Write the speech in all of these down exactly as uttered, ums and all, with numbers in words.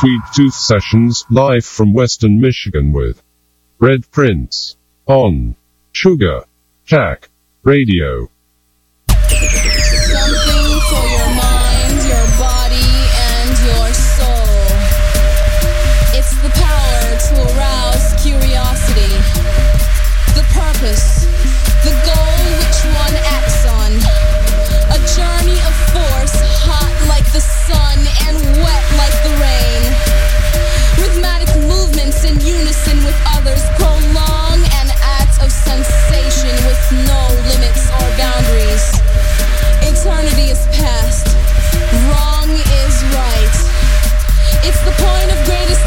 sweet Tooth Sessions, live from Western Michigan with Red Prince on Sugar Shack Radio. Something for your mind, your body, and your soul. It's the power to arouse curiosity, the purpose, the goal which one acts on, a journey of force hot like the sun and wet like the rain, rhythmic movements in unison with others prolong an act of sensation with no limits or boundaries. Eternity is past, wrong is right. It's the point of greatest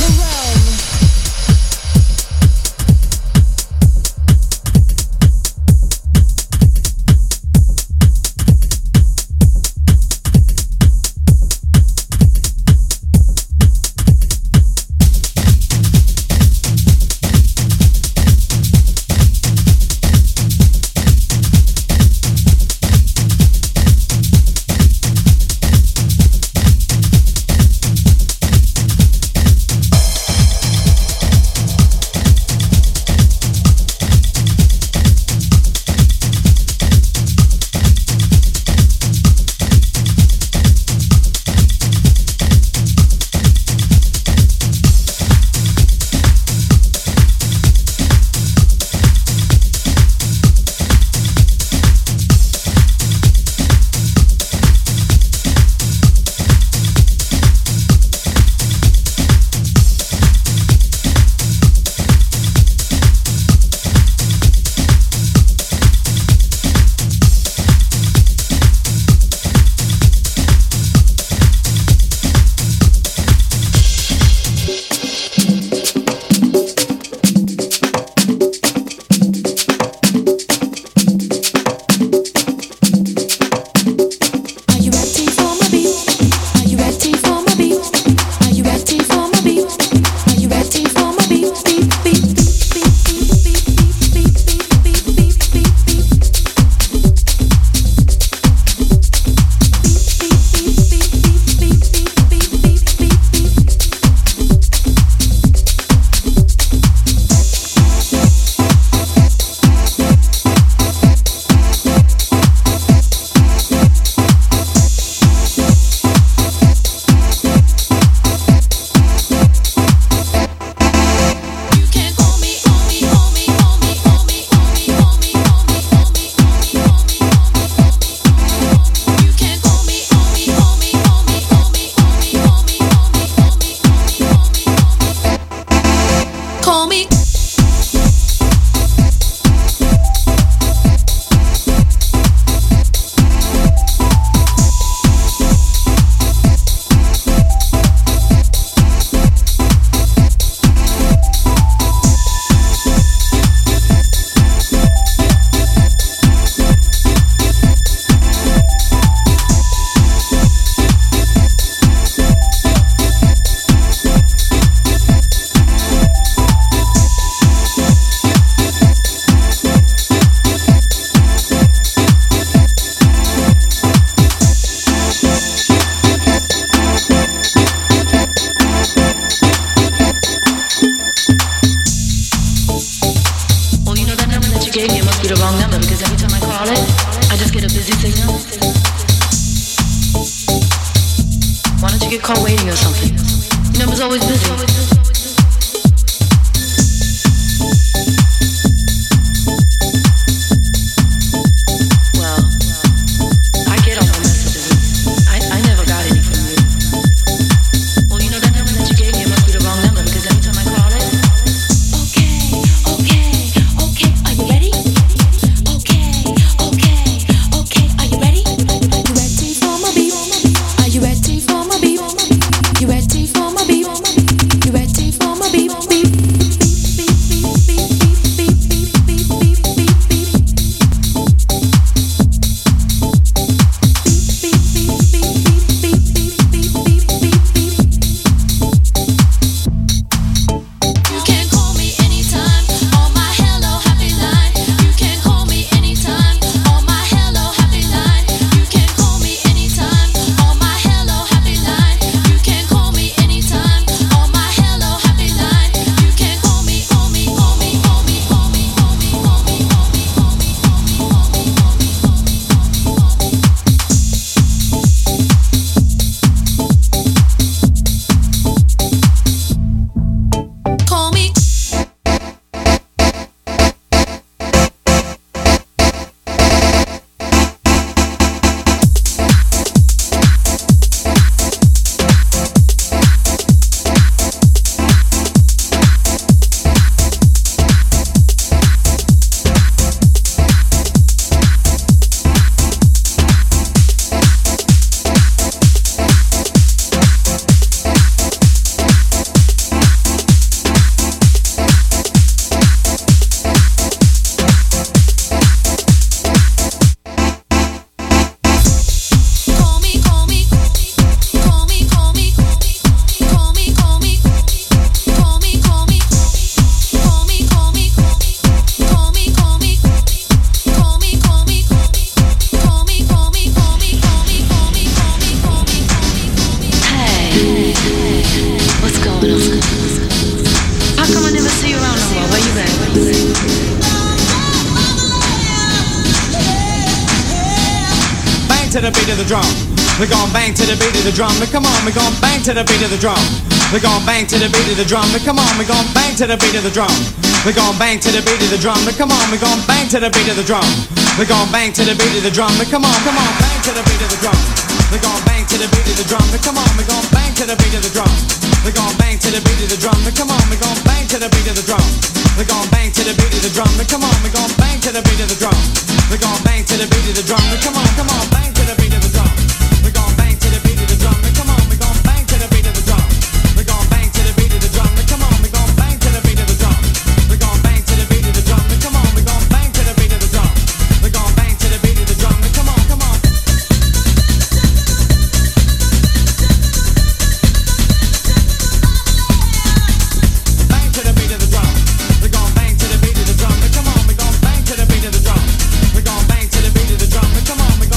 the realm. You ready? to the beat of the drum. They're gonna bang to the beat of the drum. Now come on, we're gonna bang to the beat of the drum. They're gonna bang to the beat of the drum. Now come on, we're gonna bang to the beat of the drum. They're gonna bang to the beat of the drum. Now come on, we're gonna bang to the beat of the drum. They're gonna bang to the beat of the drum. Now come on, come on, bang to the beat of the drum. They're gonna bang to the beat of the drum. Now come on, we're gonna bang to the beat of the drum. They're gonna bang to the beat of the drum. Now come on, we're gonna bang to the beat of the drum. They're gonna bang to the beat of the drum. Now come on, we're gonna bang to the beat of the drum. They're gonna bang to the beat of the drum. Now come on, come on, bang to the beat of the drum. We're gonna bang to the beat of the drum. Now come on, we're gonna bang to the beat of the drum. We're gonna bang to the beat of the drum. Now come on, we're gonna bang to the beat of the drum. We're gonna bang to the beat of the drum. Now come on, we're gonna bang to the beat of the drum. We're gonna bang to the beat of the drum. Now come on, come on. Bang to the beat of the drum. We're gonna bang to the beat of the drum. Now come on, we're gonna bang to the beat of the drum. We're gonna bang to the beat of the drum. Now come on, we're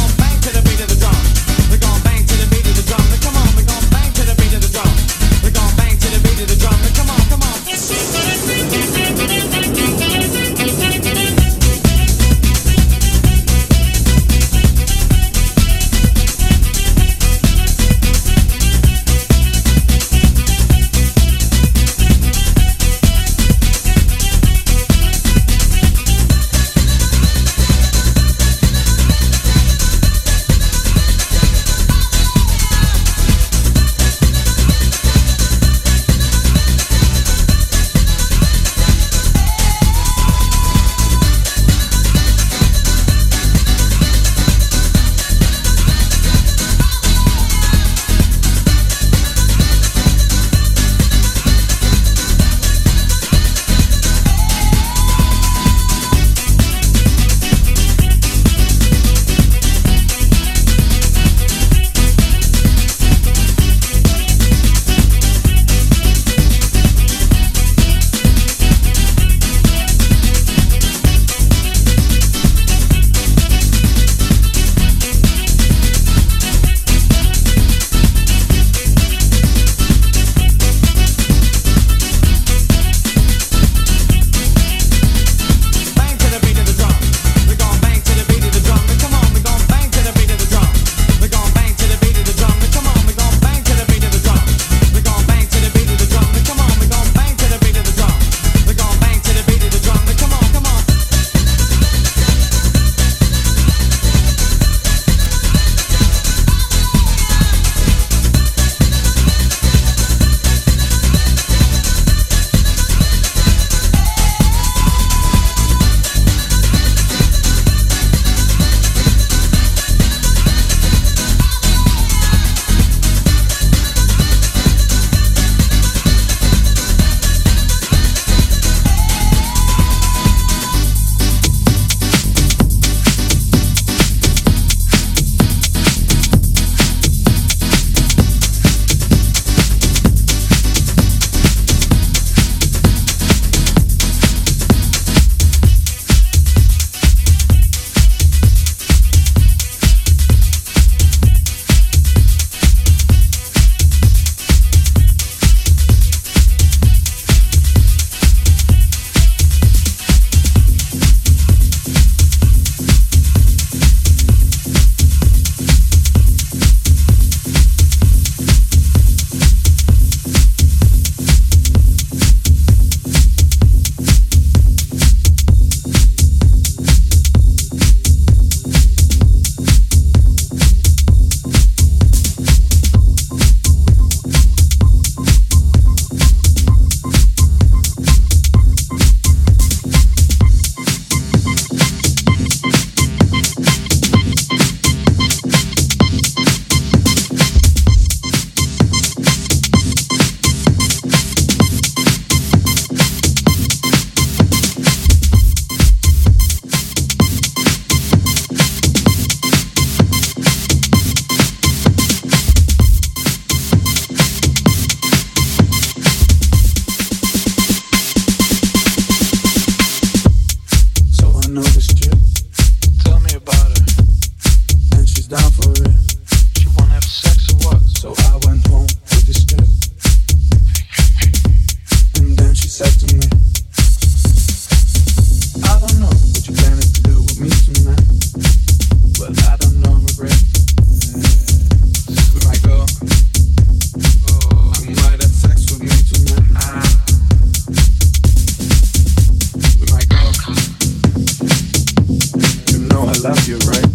stop you, right?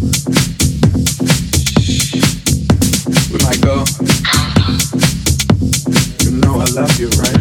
We might go. You know I love you, right?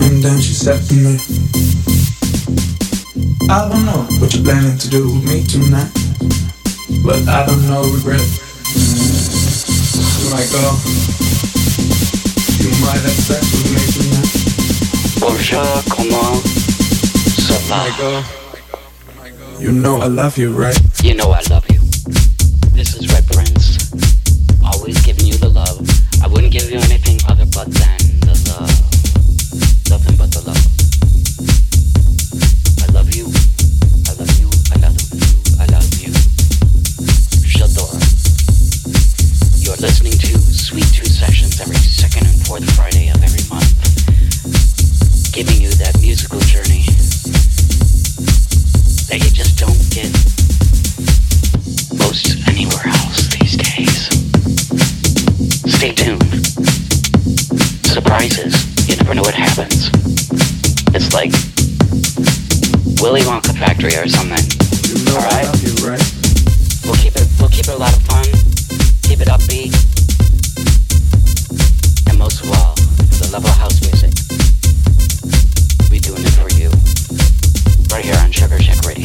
And then she said to me, I don't know what you're planning to do with me tonight, but I don't know regret. You might go, you might have sex with me tonight. Bonjour, comment ça va? You might go, you know I love you, right? You know I love you. This is Red Prince, always giving you the love. I wouldn't give you anything other but than the love, nothing but the love. I love you, I love you, I love you, I love you. J'adore. You're listening to Sweet Tooth Sessions every second and fourth Friday of every month, giving you that musical journey that you just don't get most anywhere else these days. Stay tuned. Surprises, you never know what happens. It's like Willy Wonka Factory or something. You know, all right? I love you, right? We'll keep it we'll keep it a lot of fun, keep it upbeat, and most of all, the love of house music. We're doing it for you. Right here on Sugar Shack Radio.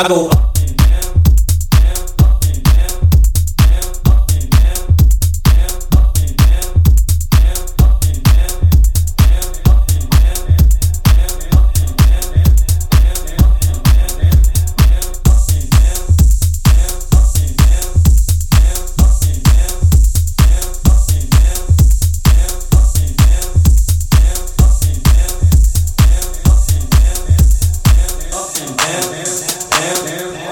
I go up and down, down, up and down, down, up and down, down, up and down, down, up and down, down, up and down, down, up and down, down, up and down, down, up and down, down, up and down, down, up and down, down, up and down, down, up and down, down, up and down, down, up and down, down, up and down, down, up and down. Down, down, down.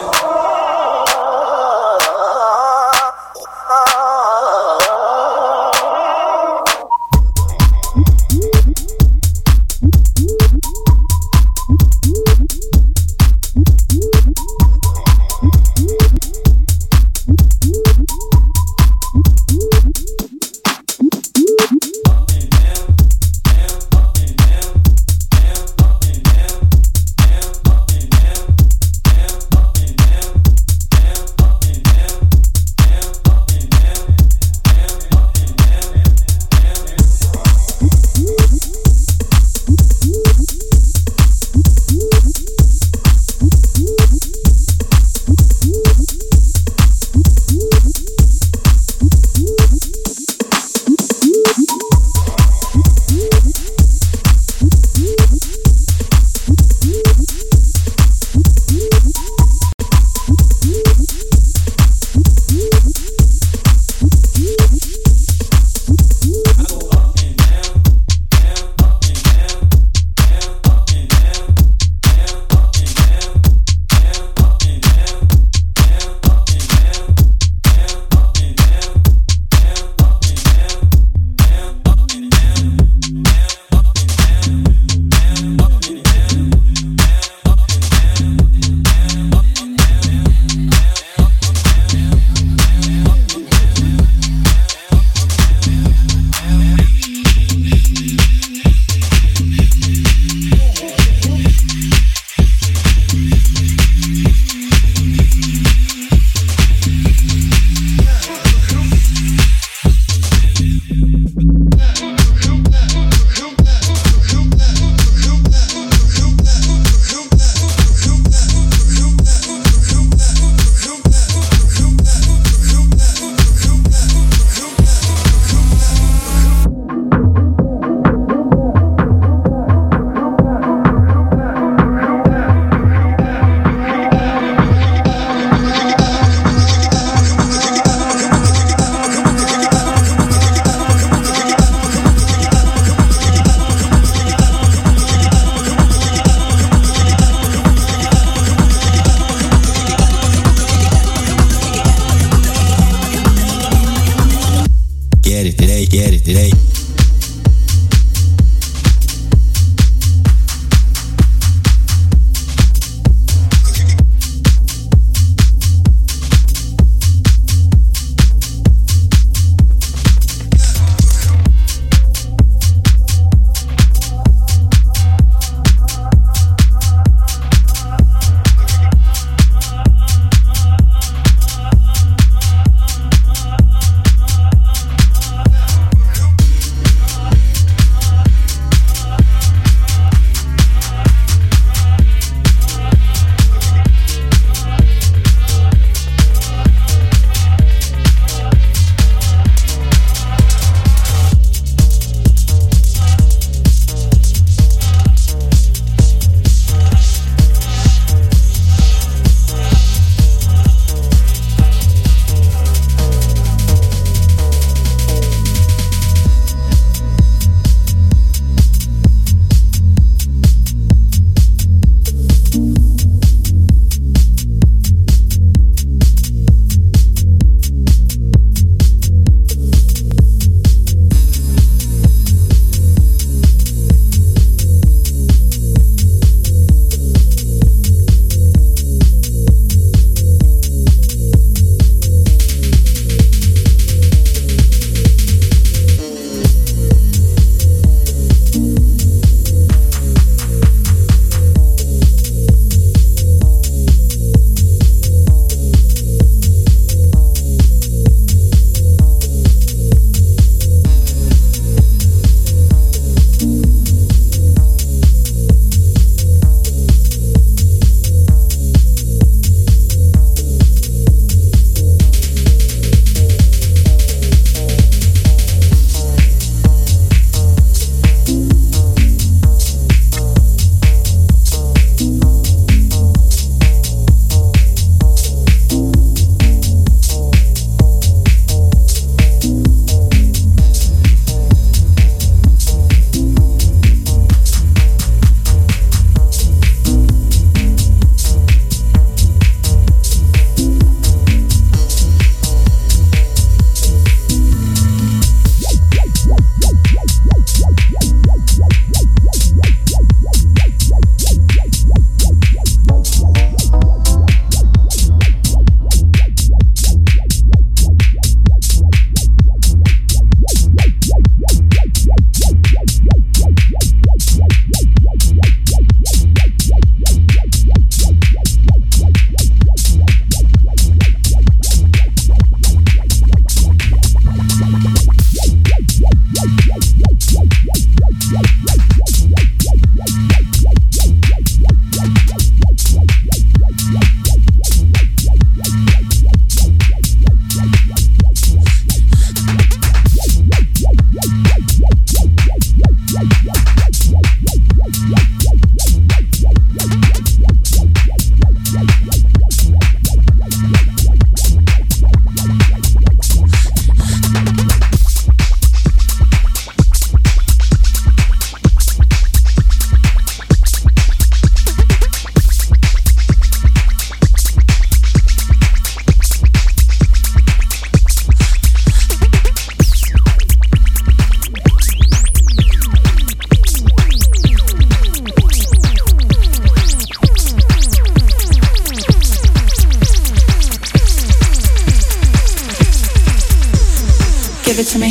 Give it to me.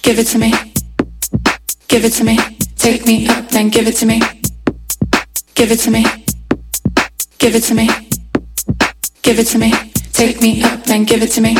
Give it to me. Give it to me. Take me up, then give it to me. Give it to me. Give it to me. Give it to me. Take me up, then give it to me.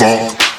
Bye.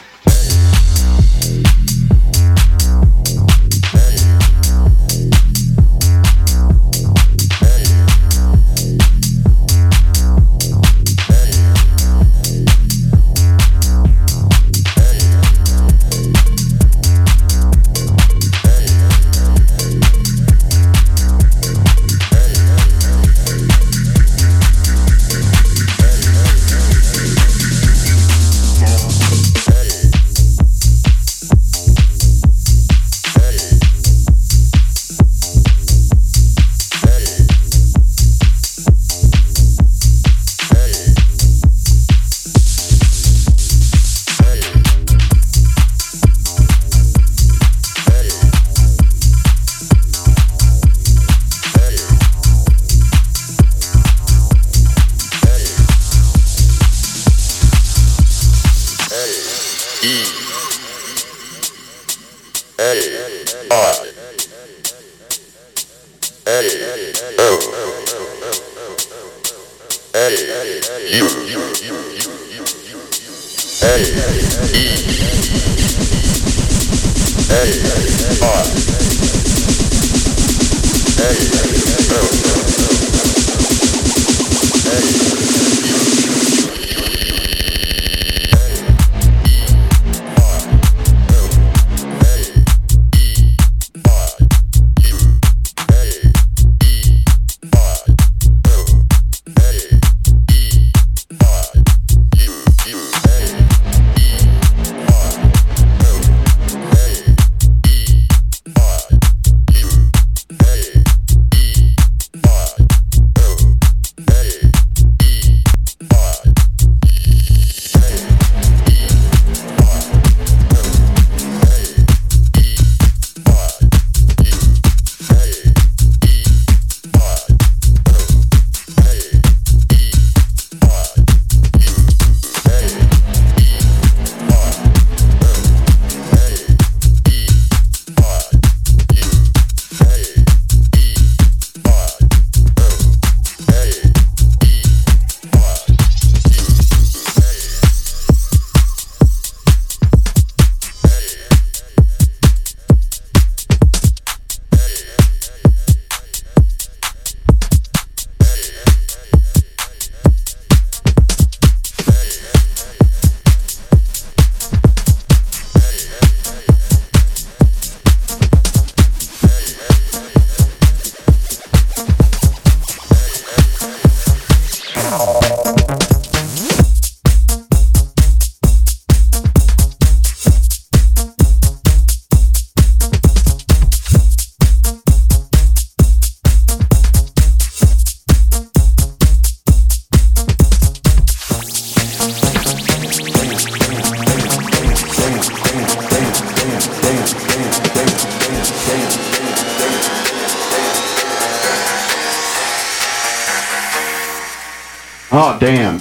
Oh, damn.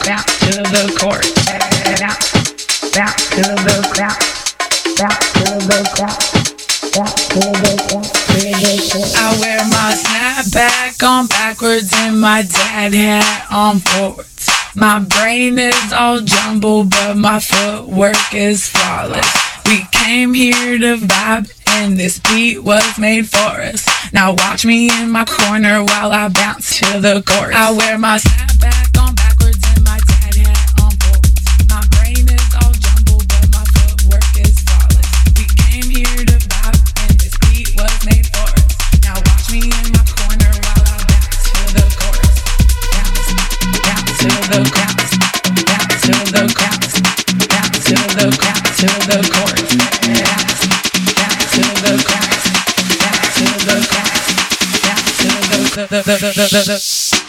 back to the chorus. Back, back to the back, back to the back, back to the back, to the chorus. I wear my snapback on backwards and my dad hat on forwards. My brain is all jumbled, but my footwork is flawless. We came here to vibe, and this beat was made for us. Now watch me in my corner while I bounce to the chorus. I wear my snapback on backwards and my dad hat on bolts. My brain is all jumbled, but my footwork is flawless. We came here to vibe, and this beat was made for us. Now watch me in my corner while I bounce to the chorus. Bounce, bounce to the chorus. Bounce to the chorus. Bounce to the chorus. To the chorus. Bounce. The, the, the, the, the, the.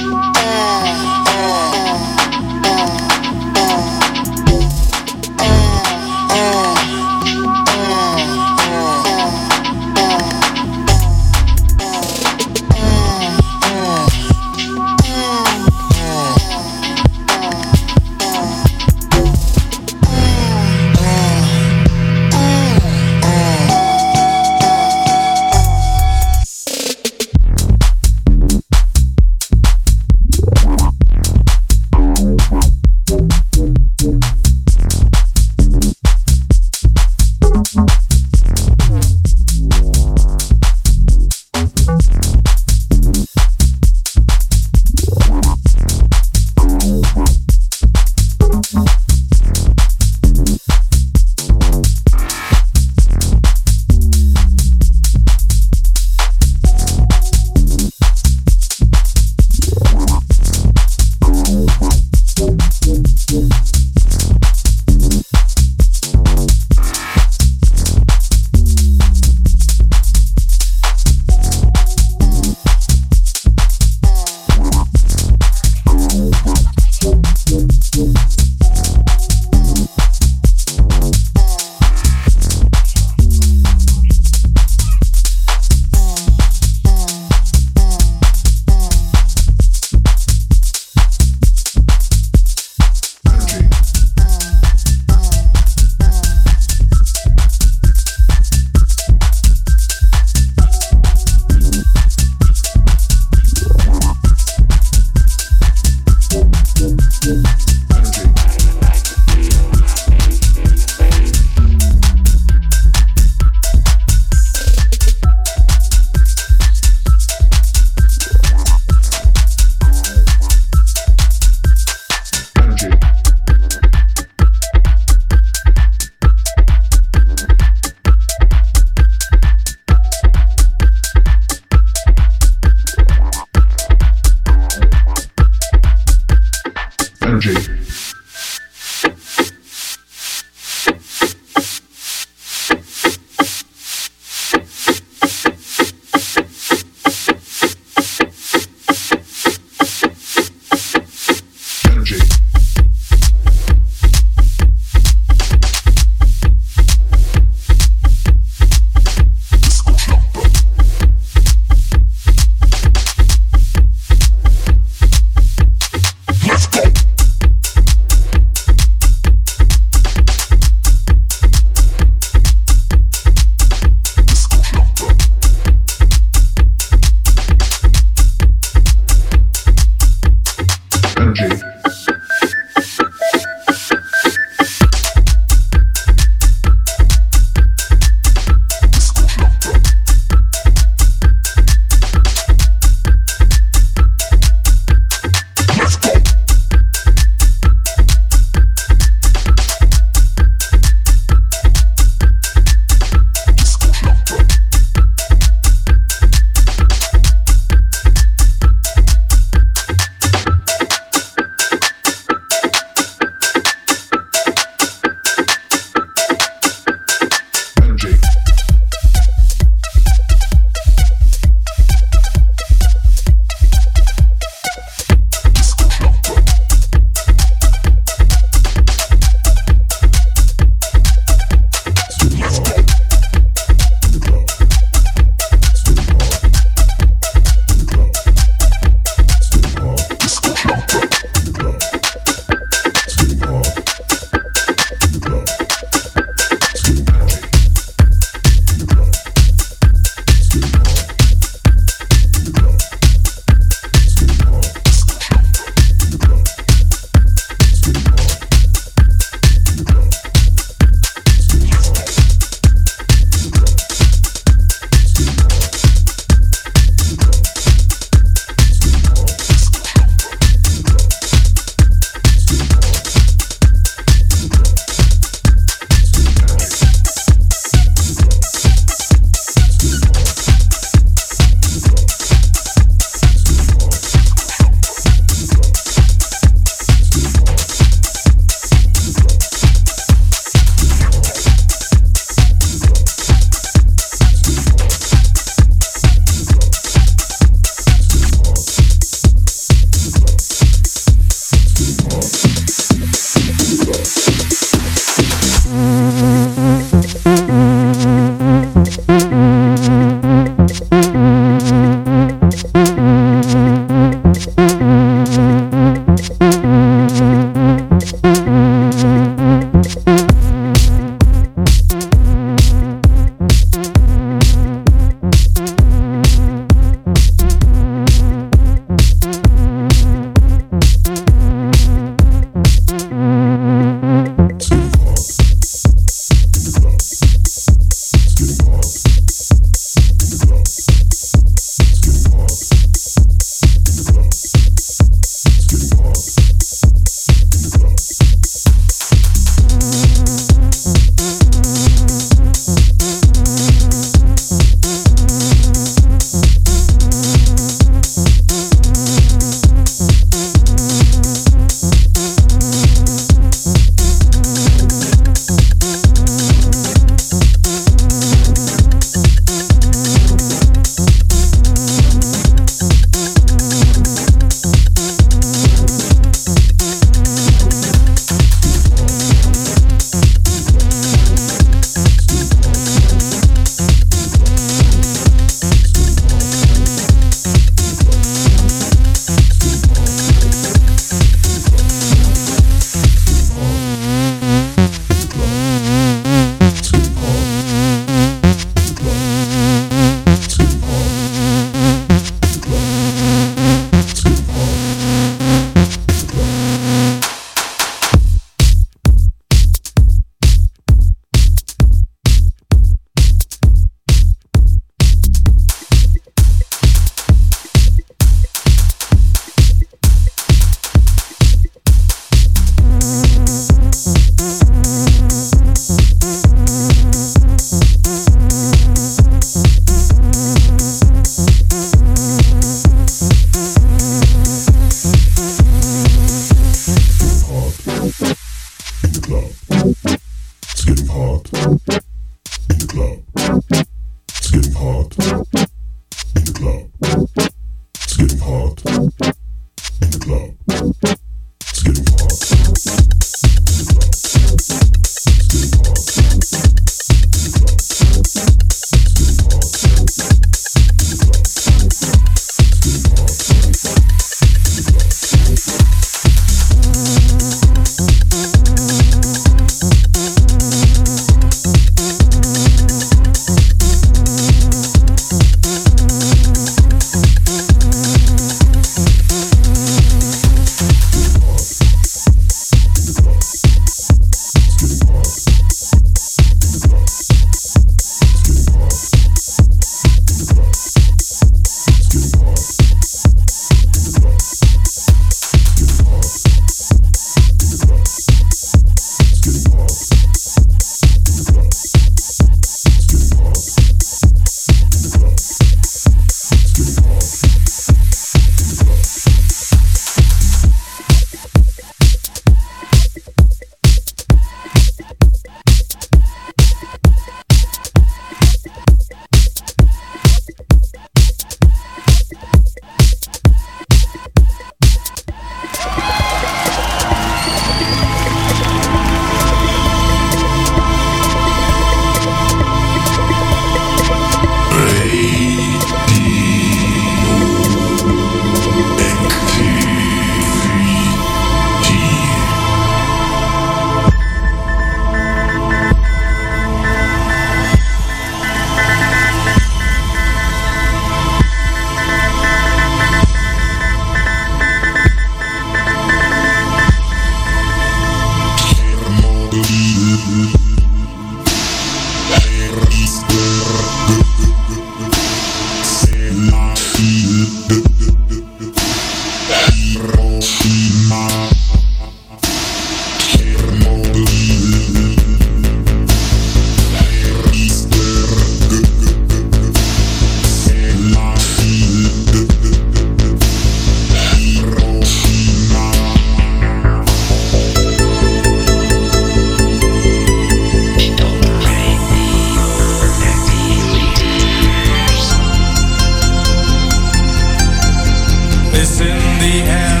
this in the air.